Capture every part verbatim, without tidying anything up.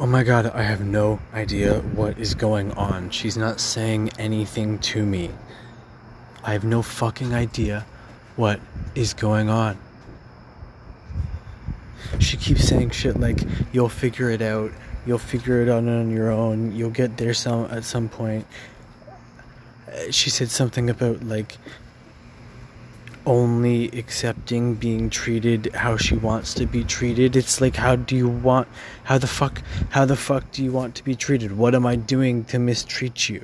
oh my god, I have no idea what is going on. She's not saying anything to me. I have no fucking idea what is going on. She keeps saying shit like, you'll figure it out, you'll figure it out on your own, you'll get there some at some point. She said something about, like, only accepting being treated how she wants to be treated. It's like, how do you want, how the fuck, how the fuck do you want to be treated? What am I doing to mistreat you?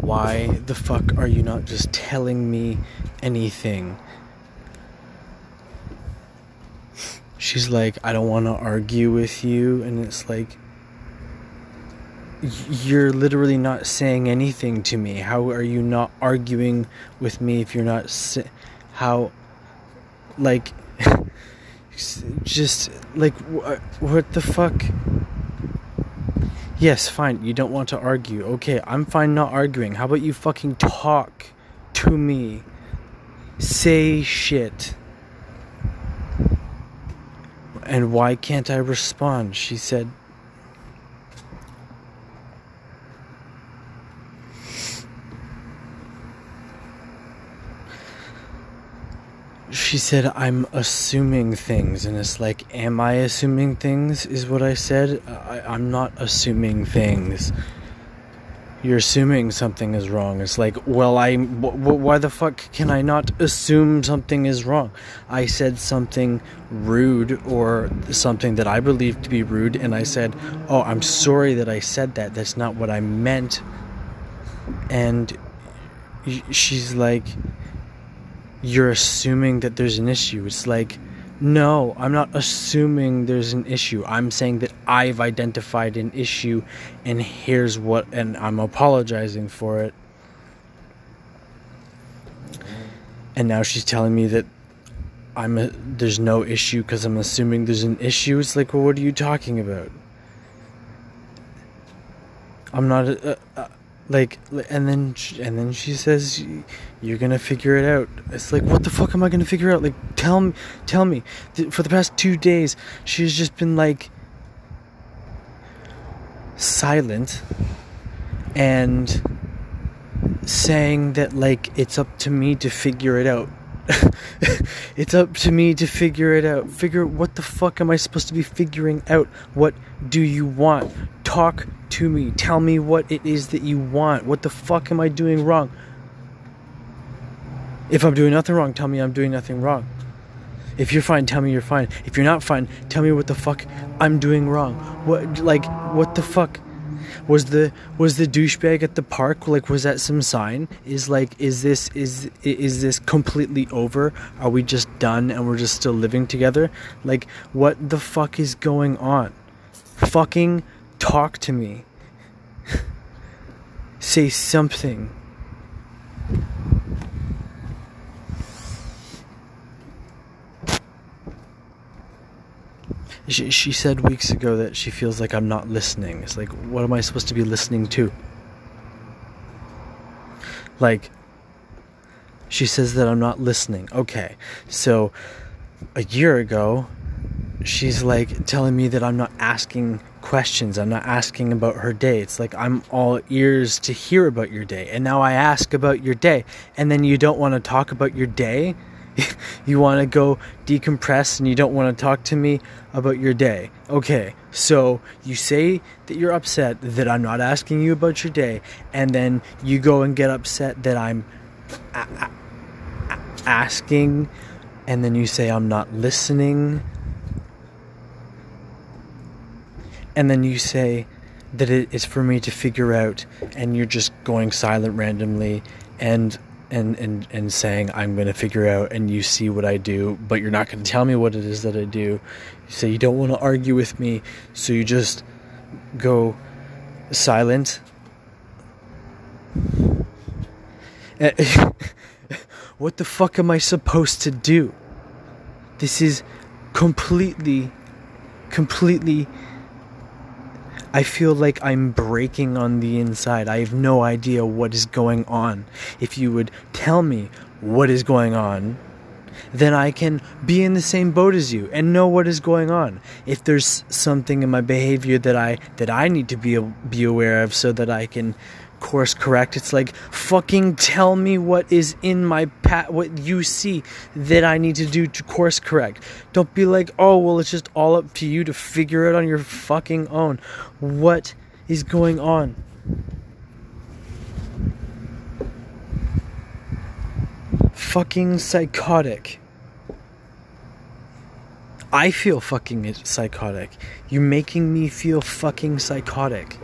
Why the fuck are you not just telling me anything? She's like, I don't want to argue with you. And it's like, you're literally not saying anything to me. How are you not arguing with me if you're not... Si- how... Like... just... Like, wh- what the fuck? Yes, fine. You don't want to argue. Okay, I'm fine not arguing. How about you fucking talk to me? Say shit. And why can't I respond? She said... She said, I'm assuming things. And it's like, am I assuming things is what I said. I, I'm not assuming things. You're assuming something is wrong. It's like, well, I, wh- wh- why the fuck can I not assume something is wrong? I said something rude or something that I believed to be rude. And I said, oh, I'm sorry that I said that. That's not what I meant. And she's like... You're assuming that there's an issue. It's like, no, I'm not assuming there's an issue. I'm saying that I've identified an issue, and here's what, and I'm apologizing for it. And now she's telling me that I'm a, there's no issue because I'm assuming there's an issue. It's like, well, what are you talking about? I'm not a, a, a Like, and then she, and then she says, you're gonna figure it out. It's like, what the fuck am I gonna figure out? Like, tell me, tell me. For the past two days, she's just been, like, silent and saying that, like, it's up to me to figure it out. It's up to me to figure it out. Figure, what the fuck am I supposed to be figuring out? What do you want? Talk to me. Tell me what it is that you want. What the fuck am I doing wrong? If I'm doing nothing wrong, tell me I'm doing nothing wrong. If you're fine, tell me you're fine. If you're not fine, tell me what the fuck I'm doing wrong. What, like, what the fuck? Was the was the douchebag at the park, like, was that some sign? Is like, is this is is this completely over? Are we just done and we're just still living together? Like, what the fuck is going on? Fucking talk to me. Say something. She, she said weeks ago that she feels like I'm not listening. It's like, what am I supposed to be listening to? Like, she says that I'm not listening. Okay, so a year ago, she's, like, telling me that I'm not asking questions. I'm not asking about her day. It's like, I'm all ears to hear about your day. And now I ask about your day. And then you don't want to talk about your day? You want to go decompress and you don't want to talk to me about your day. Okay, so you say that you're upset that I'm not asking you about your day, and then you go and get upset that I'm a- a- asking, and then you say I'm not listening, and then you say that it is for me to figure out, and you're just going silent randomly and And, and, and saying, I'm going to figure out, and you see what I do, but you're not going to tell me what it is that I do. You say you don't want to argue with me, so you just go silent. What the fuck am I supposed to do? This is completely, completely... I feel like I'm breaking on the inside. I have no idea what is going on. If you would tell me what is going on, then I can be in the same boat as you and know what is going on. If there's something in my behavior that I that I need to be be aware of so that I can course correct, it's like, fucking tell me what is in my pat, what you see that I need to do to course correct. Don't be like, oh, well, it's just all up to you to figure it on your fucking own. What is going on? Fucking psychotic. I feel fucking psychotic. You're making me feel fucking psychotic.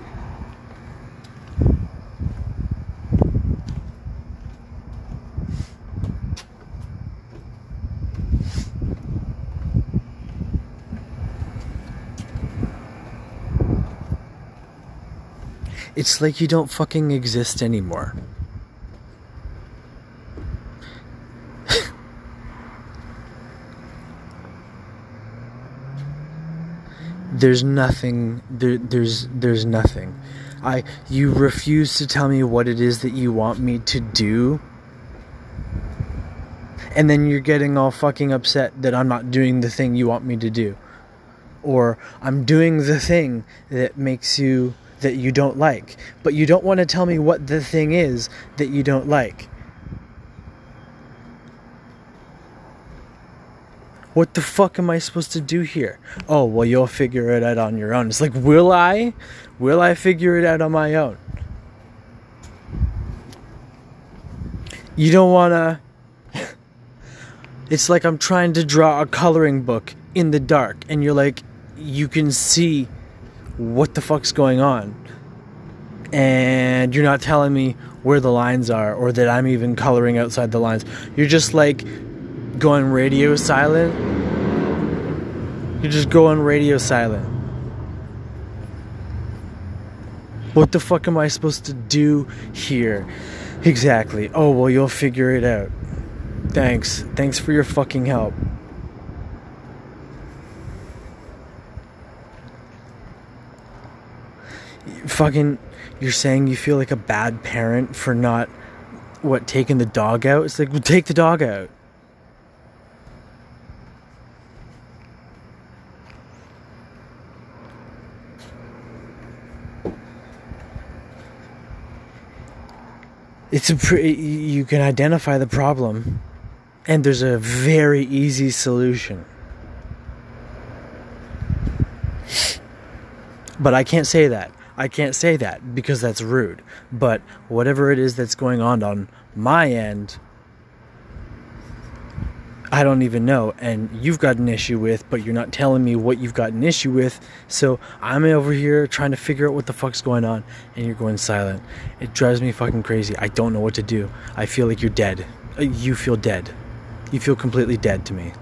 It's like you don't fucking exist anymore. There's nothing, there, there's, there's nothing. I, you refuse to tell me what it is that you want me to do. And then you're getting all fucking upset that I'm not doing the thing you want me to do. Or I'm doing the thing that makes you... that you don't like, but you don't want to tell me what the thing is that you don't like. What the fuck am I supposed to do here? Oh, well, you'll figure it out on your own. It's like, will I? Will I figure it out on my own? You don't want to... It's like I'm trying to draw a coloring book in the dark, and you're like, you can see... what the fuck's going on, and you're not telling me where the lines are or that I'm even coloring outside the lines. You're just like going radio silent. You're just going radio silent. What the fuck am I supposed to do here exactly? Oh, well, you'll figure it out. Thanks. Thanks for your fucking help. Fucking, you're saying you feel like a bad parent for not, what, taking the dog out? It's like, well, take the dog out. It's a pretty, you can identify the problem, and there's a very easy solution. But I can't say that. I can't say that because that's rude. But whatever it is that's going on on my end, I don't even know. And you've got an issue with, but you're not telling me what you've got an issue with. So I'm over here trying to figure out what the fuck's going on, and you're going silent. It drives me fucking crazy. I don't know what to do. I feel like you're dead. You feel dead. You feel completely dead to me.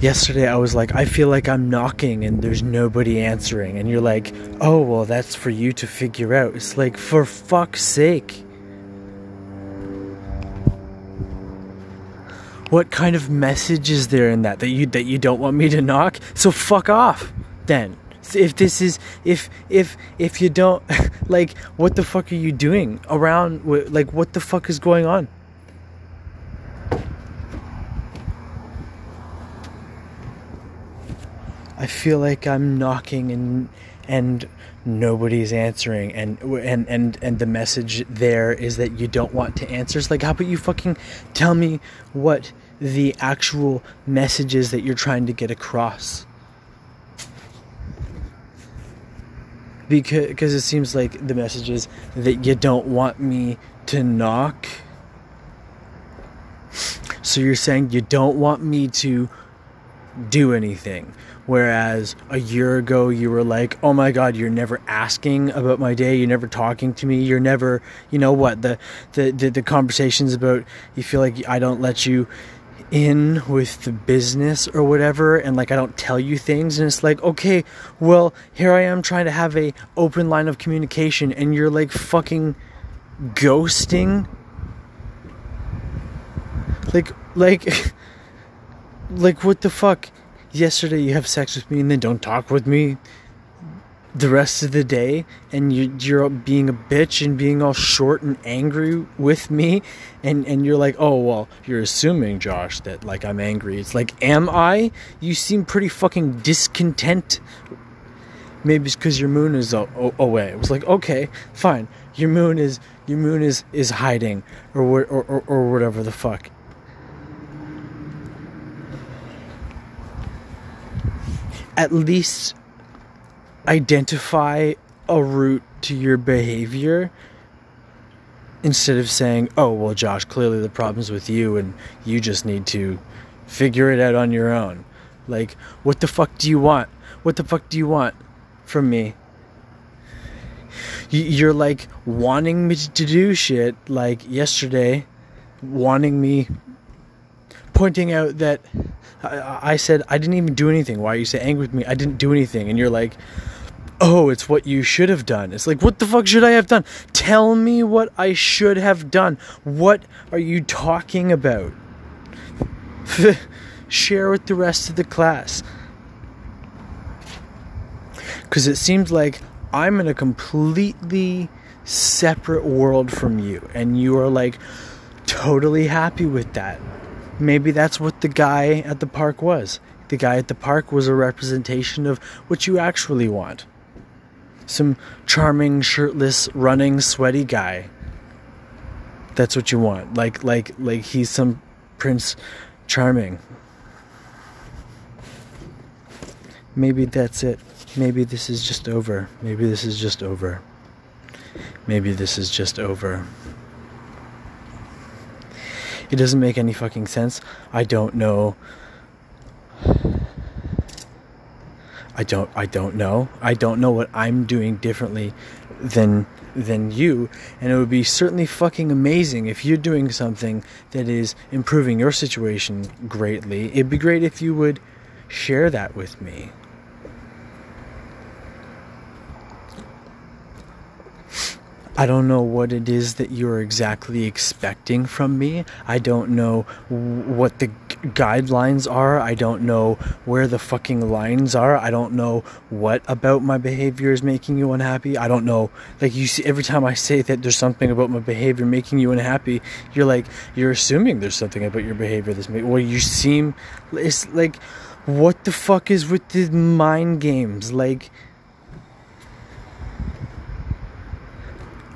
Yesterday I was like, I feel like I'm knocking and there's nobody answering. And you're like, oh, well, that's for you to figure out. It's like, for fuck's sake. What kind of message is there in that? That you that you don't want me to knock? So fuck off, then. If this is, if, if, if you don't, like, what the fuck are you doing around, like, what the fuck is going on? I feel like I'm knocking and and nobody's answering, and and and and the message there is that you don't want to answer. It's like, how about you fucking tell me what the actual message is that you're trying to get across? Because because it seems like the message is that you don't want me to knock. So you're saying you don't want me to do anything. Whereas a year ago you were like, oh my god, you're never asking about my day, you're never talking to me, you're never, you know what, the the, the, the conversations about, you feel like I don't let you in with the business or whatever, and like I don't tell you things, and it's like, okay, well, here I am trying to have a open line of communication, and you're like fucking ghosting? Like, like, like what the fuck? Yesterday you have sex with me and then don't talk with me. the rest of the day, and you, you're being a bitch and being all short and angry with me, and, and you're like, oh, well, you're assuming, Josh, that, like, I'm angry. It's like, am I? You seem pretty fucking discontent. Maybe it's because your moon is away. It was like, okay, fine. Your moon is your moon is, is hiding or, or, or, or whatever the fuck. At least identify a root to your behavior instead of saying, oh, well, Josh, clearly the problem's with you and you just need to figure it out on your own. Like, what the fuck do you want? What the fuck do you want from me? You're, like, wanting me to do shit, like yesterday, wanting me, pointing out that I, I said, I didn't even do anything. Why are you so angry with me? I didn't do anything. And you're like, oh, it's what you should have done. It's like, what the fuck should I have done? Tell me what I should have done. What are you talking about? Share with the rest of the class. Because it seems like I'm in a completely separate world from you, and you are, like, totally happy with that. Maybe that's what the guy at the park was. The guy at the park was a representation of what you actually want. Some charming, shirtless, running, sweaty guy. That's what you want. Like, like, like he's some Prince Charming. Maybe that's it. Maybe this is just over. Maybe this is just over. Maybe this is just over. It doesn't make any fucking sense. I don't know. I don't I don't know. I don't know what I'm doing differently than than you, and it would be certainly fucking amazing if you're doing something that is improving your situation greatly. It'd be great if you would share that with me. I don't know what it is that you're exactly expecting from me. I don't know what the guidelines are. I don't know where the fucking lines are. I don't know what about my behavior is making you unhappy. I don't know. Like, you see, every time I say that there's something about my behavior making you unhappy, you're like, you're assuming there's something about your behavior that's making, well, you seem, it's like, what the fuck is with the mind games? Like,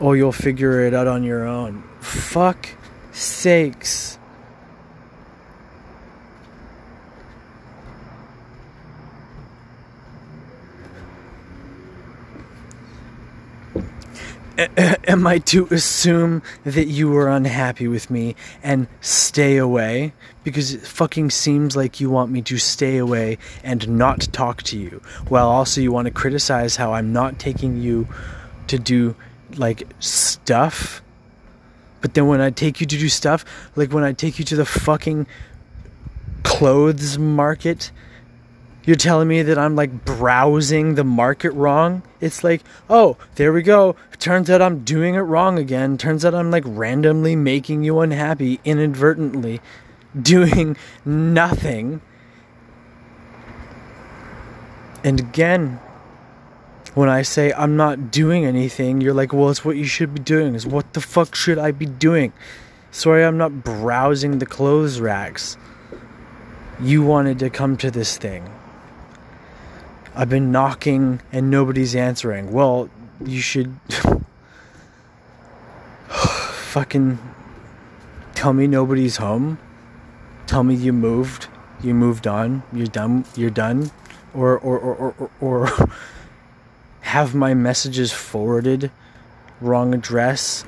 oh, you'll figure it out on your own. Fuck sakes. Am I to assume that you were unhappy with me and stay away? Because it fucking seems like you want me to stay away and not talk to you. While also you want to criticize how I'm not taking you to do, like, stuff, but then when I take you to do stuff, like when I take you to the fucking clothes market, you're telling me that I'm, like, browsing the market wrong. It's like, oh, there we go. Turns out I'm doing it wrong again. Turns out I'm, like, randomly making you unhappy, inadvertently, doing nothing. And again, when I say I'm not doing anything, you're like, well, it's what you should be doing. It's what the fuck should I be doing? Sorry, I'm not browsing the clothes racks. You wanted to come to this thing. I've been knocking and nobody's answering. Well, you should fucking tell me nobody's home. Tell me you moved. You moved on. You're done. You're done. Or, or, or, or, or... or have my messages forwarded, wrong address.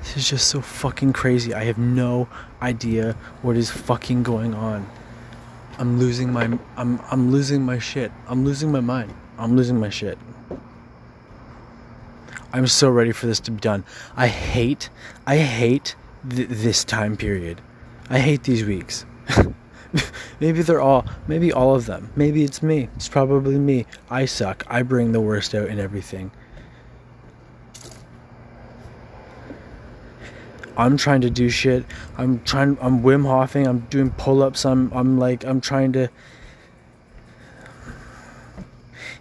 This is just so fucking crazy. I have no idea what is fucking going on. I'm losing my, I'm, I'm losing my shit. I'm losing my mind. I'm losing my shit. I'm so ready for this to be done. I hate, I hate th- this time period. I hate these weeks. Maybe they're all, maybe all of them. Maybe it's me. It's probably me. I suck. I bring the worst out in everything. I'm trying to do shit. I'm trying, I'm Wim Hofing. I'm doing pull-ups. I'm, I'm like, I'm trying to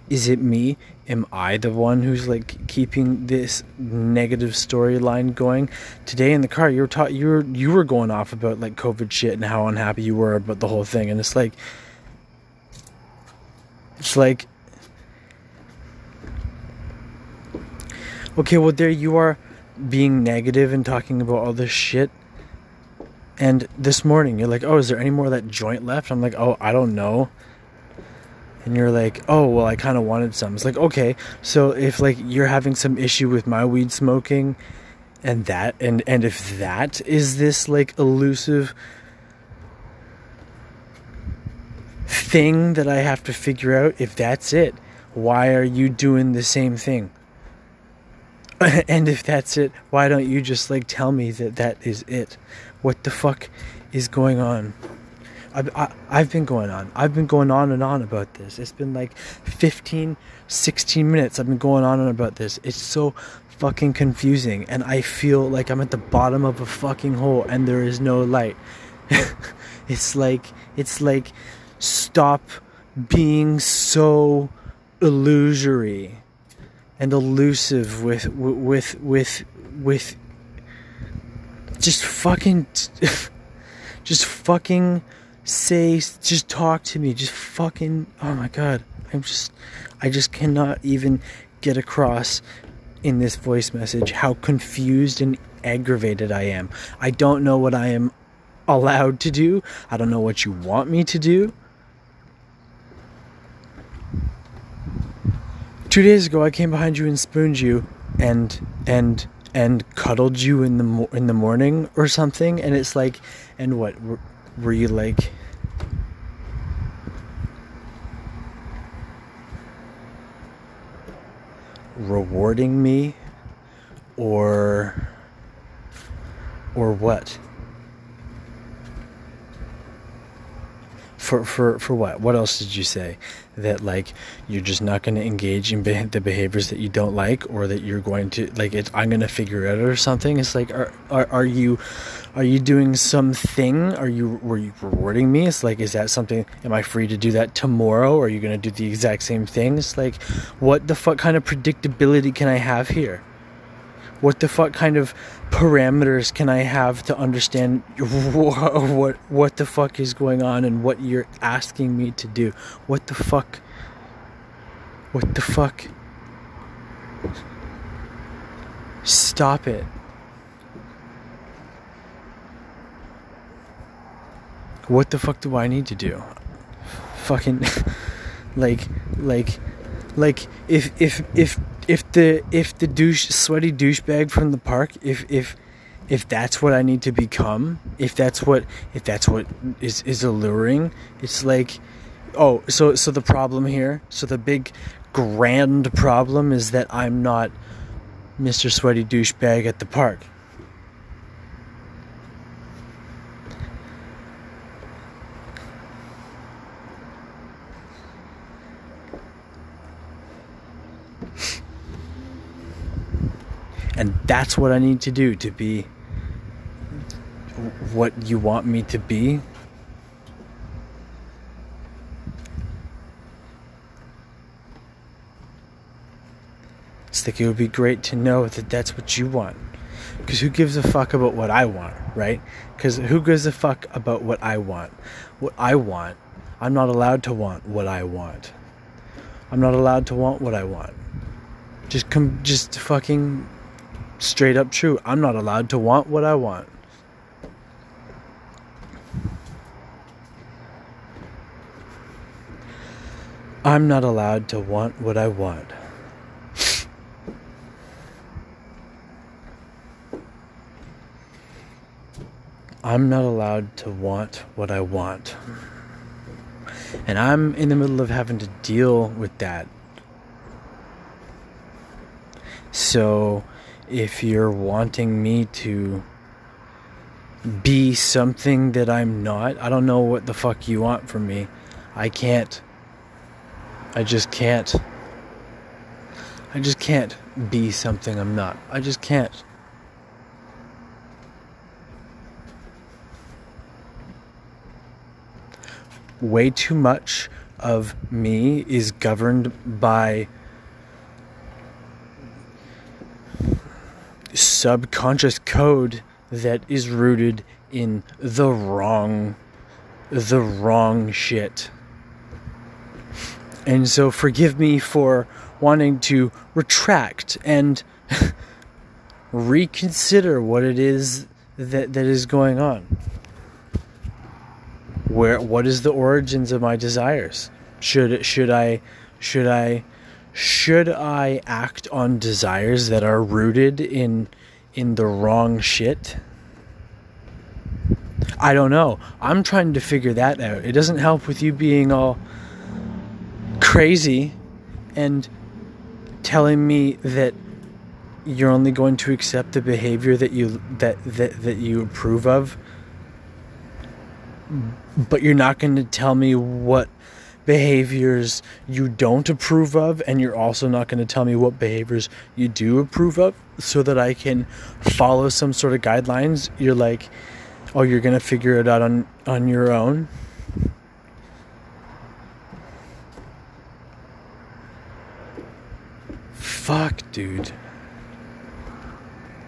is it me? Am I the one who's like keeping this negative storyline going? Today in the car, you were ta- you were you were going off about like COVID shit and how unhappy you were about the whole thing, and it's like, it's like, okay, well, there you are being negative and talking about all this shit. And this morning, you're like, oh, is there any more of that joint left? I'm like, oh, I don't know. And you're like, oh, well, I kind of wanted some. It's like, okay, so if, like, you're having some issue with my weed smoking and that, and, and if that is this, like, elusive thing that I have to figure out, if that's it, why are you doing the same thing? And if that's it, why don't you just, like, tell me that that is it? What the fuck is going on? I've, I, I've been going on. I've been going on and on about this. It's been, like, fifteen, sixteen minutes I've been going on and about this. It's so fucking confusing. And I feel like I'm at the bottom of a fucking hole and there is no light. It's like, it's like, stop being so illusory and elusive with, with, with, with, just fucking, just fucking say, just talk to me, just fucking, oh my god, I'm just, I just cannot even get across in this voice message how confused and aggravated I am. I don't know what I am allowed to do, I don't know what you want me to do. Two days ago, I came behind you and spooned you, and and and cuddled you in the mo- in the morning or something. And it's like, and what were, were you like? Rewarding me, or or what? For, for for what? What else did you say? That, like, you're just not going to engage in be- the behaviors that you don't like, or that you're going to, like, it's, I'm going to figure it out or something? It's like, are, are are you are you doing something? Are you were you rewarding me? It's like, is that something, am I free to do that tomorrow? Or are you going to do the exact same thing? It's like, what the fuck kind of predictability can I have here? What the fuck kind of parameters can I have to understand what, what what the fuck is going on and what you're asking me to do? What the fuck? What the fuck? Stop it. What the fuck do I need to do? Fucking like like like if if if If the if the douche sweaty douchebag from the park, if if if that's what I need to become, if that's what if that's what is, is alluring, it's like, oh, so so the problem here, so the big grand problem is that I'm not Mister Sweaty Douchebag at the park. And that's what I need to do to be what you want me to be. It's like, it would be great to know that that's what you want. Because who gives a fuck about what I want, right? Because who gives a fuck about what I want? What I want, I'm not allowed to want what I want. I'm not allowed to want what I want. Just come, just fucking straight up true. I'm not allowed to want what I want. I'm not allowed to want what I want. I'm not allowed to want what I want. And I'm in the middle of having to deal with that. So, if you're wanting me to be something that I'm not, I don't know what the fuck you want from me. I can't. I just can't. I just can't be something I'm not. I just can't. Way too much of me is governed by subconscious code that is rooted in the wrong, the wrong shit. And so forgive me for wanting to retract and reconsider what it is that, that is going on. Where, what is the origins of my desires? Should should I should I should I act on desires that are rooted in in the wrong shit? I don't know. I'm trying to figure that out. It doesn't help with you being all crazy and telling me that you're only going to accept the behavior that you that that, that you approve of. But you're not going to tell me what behaviors you don't approve of, and you're also not going to tell me what behaviors you do approve of so that I can follow some sort of guidelines. You're like, oh, you're going to figure it out on, on your own. Fuck, dude.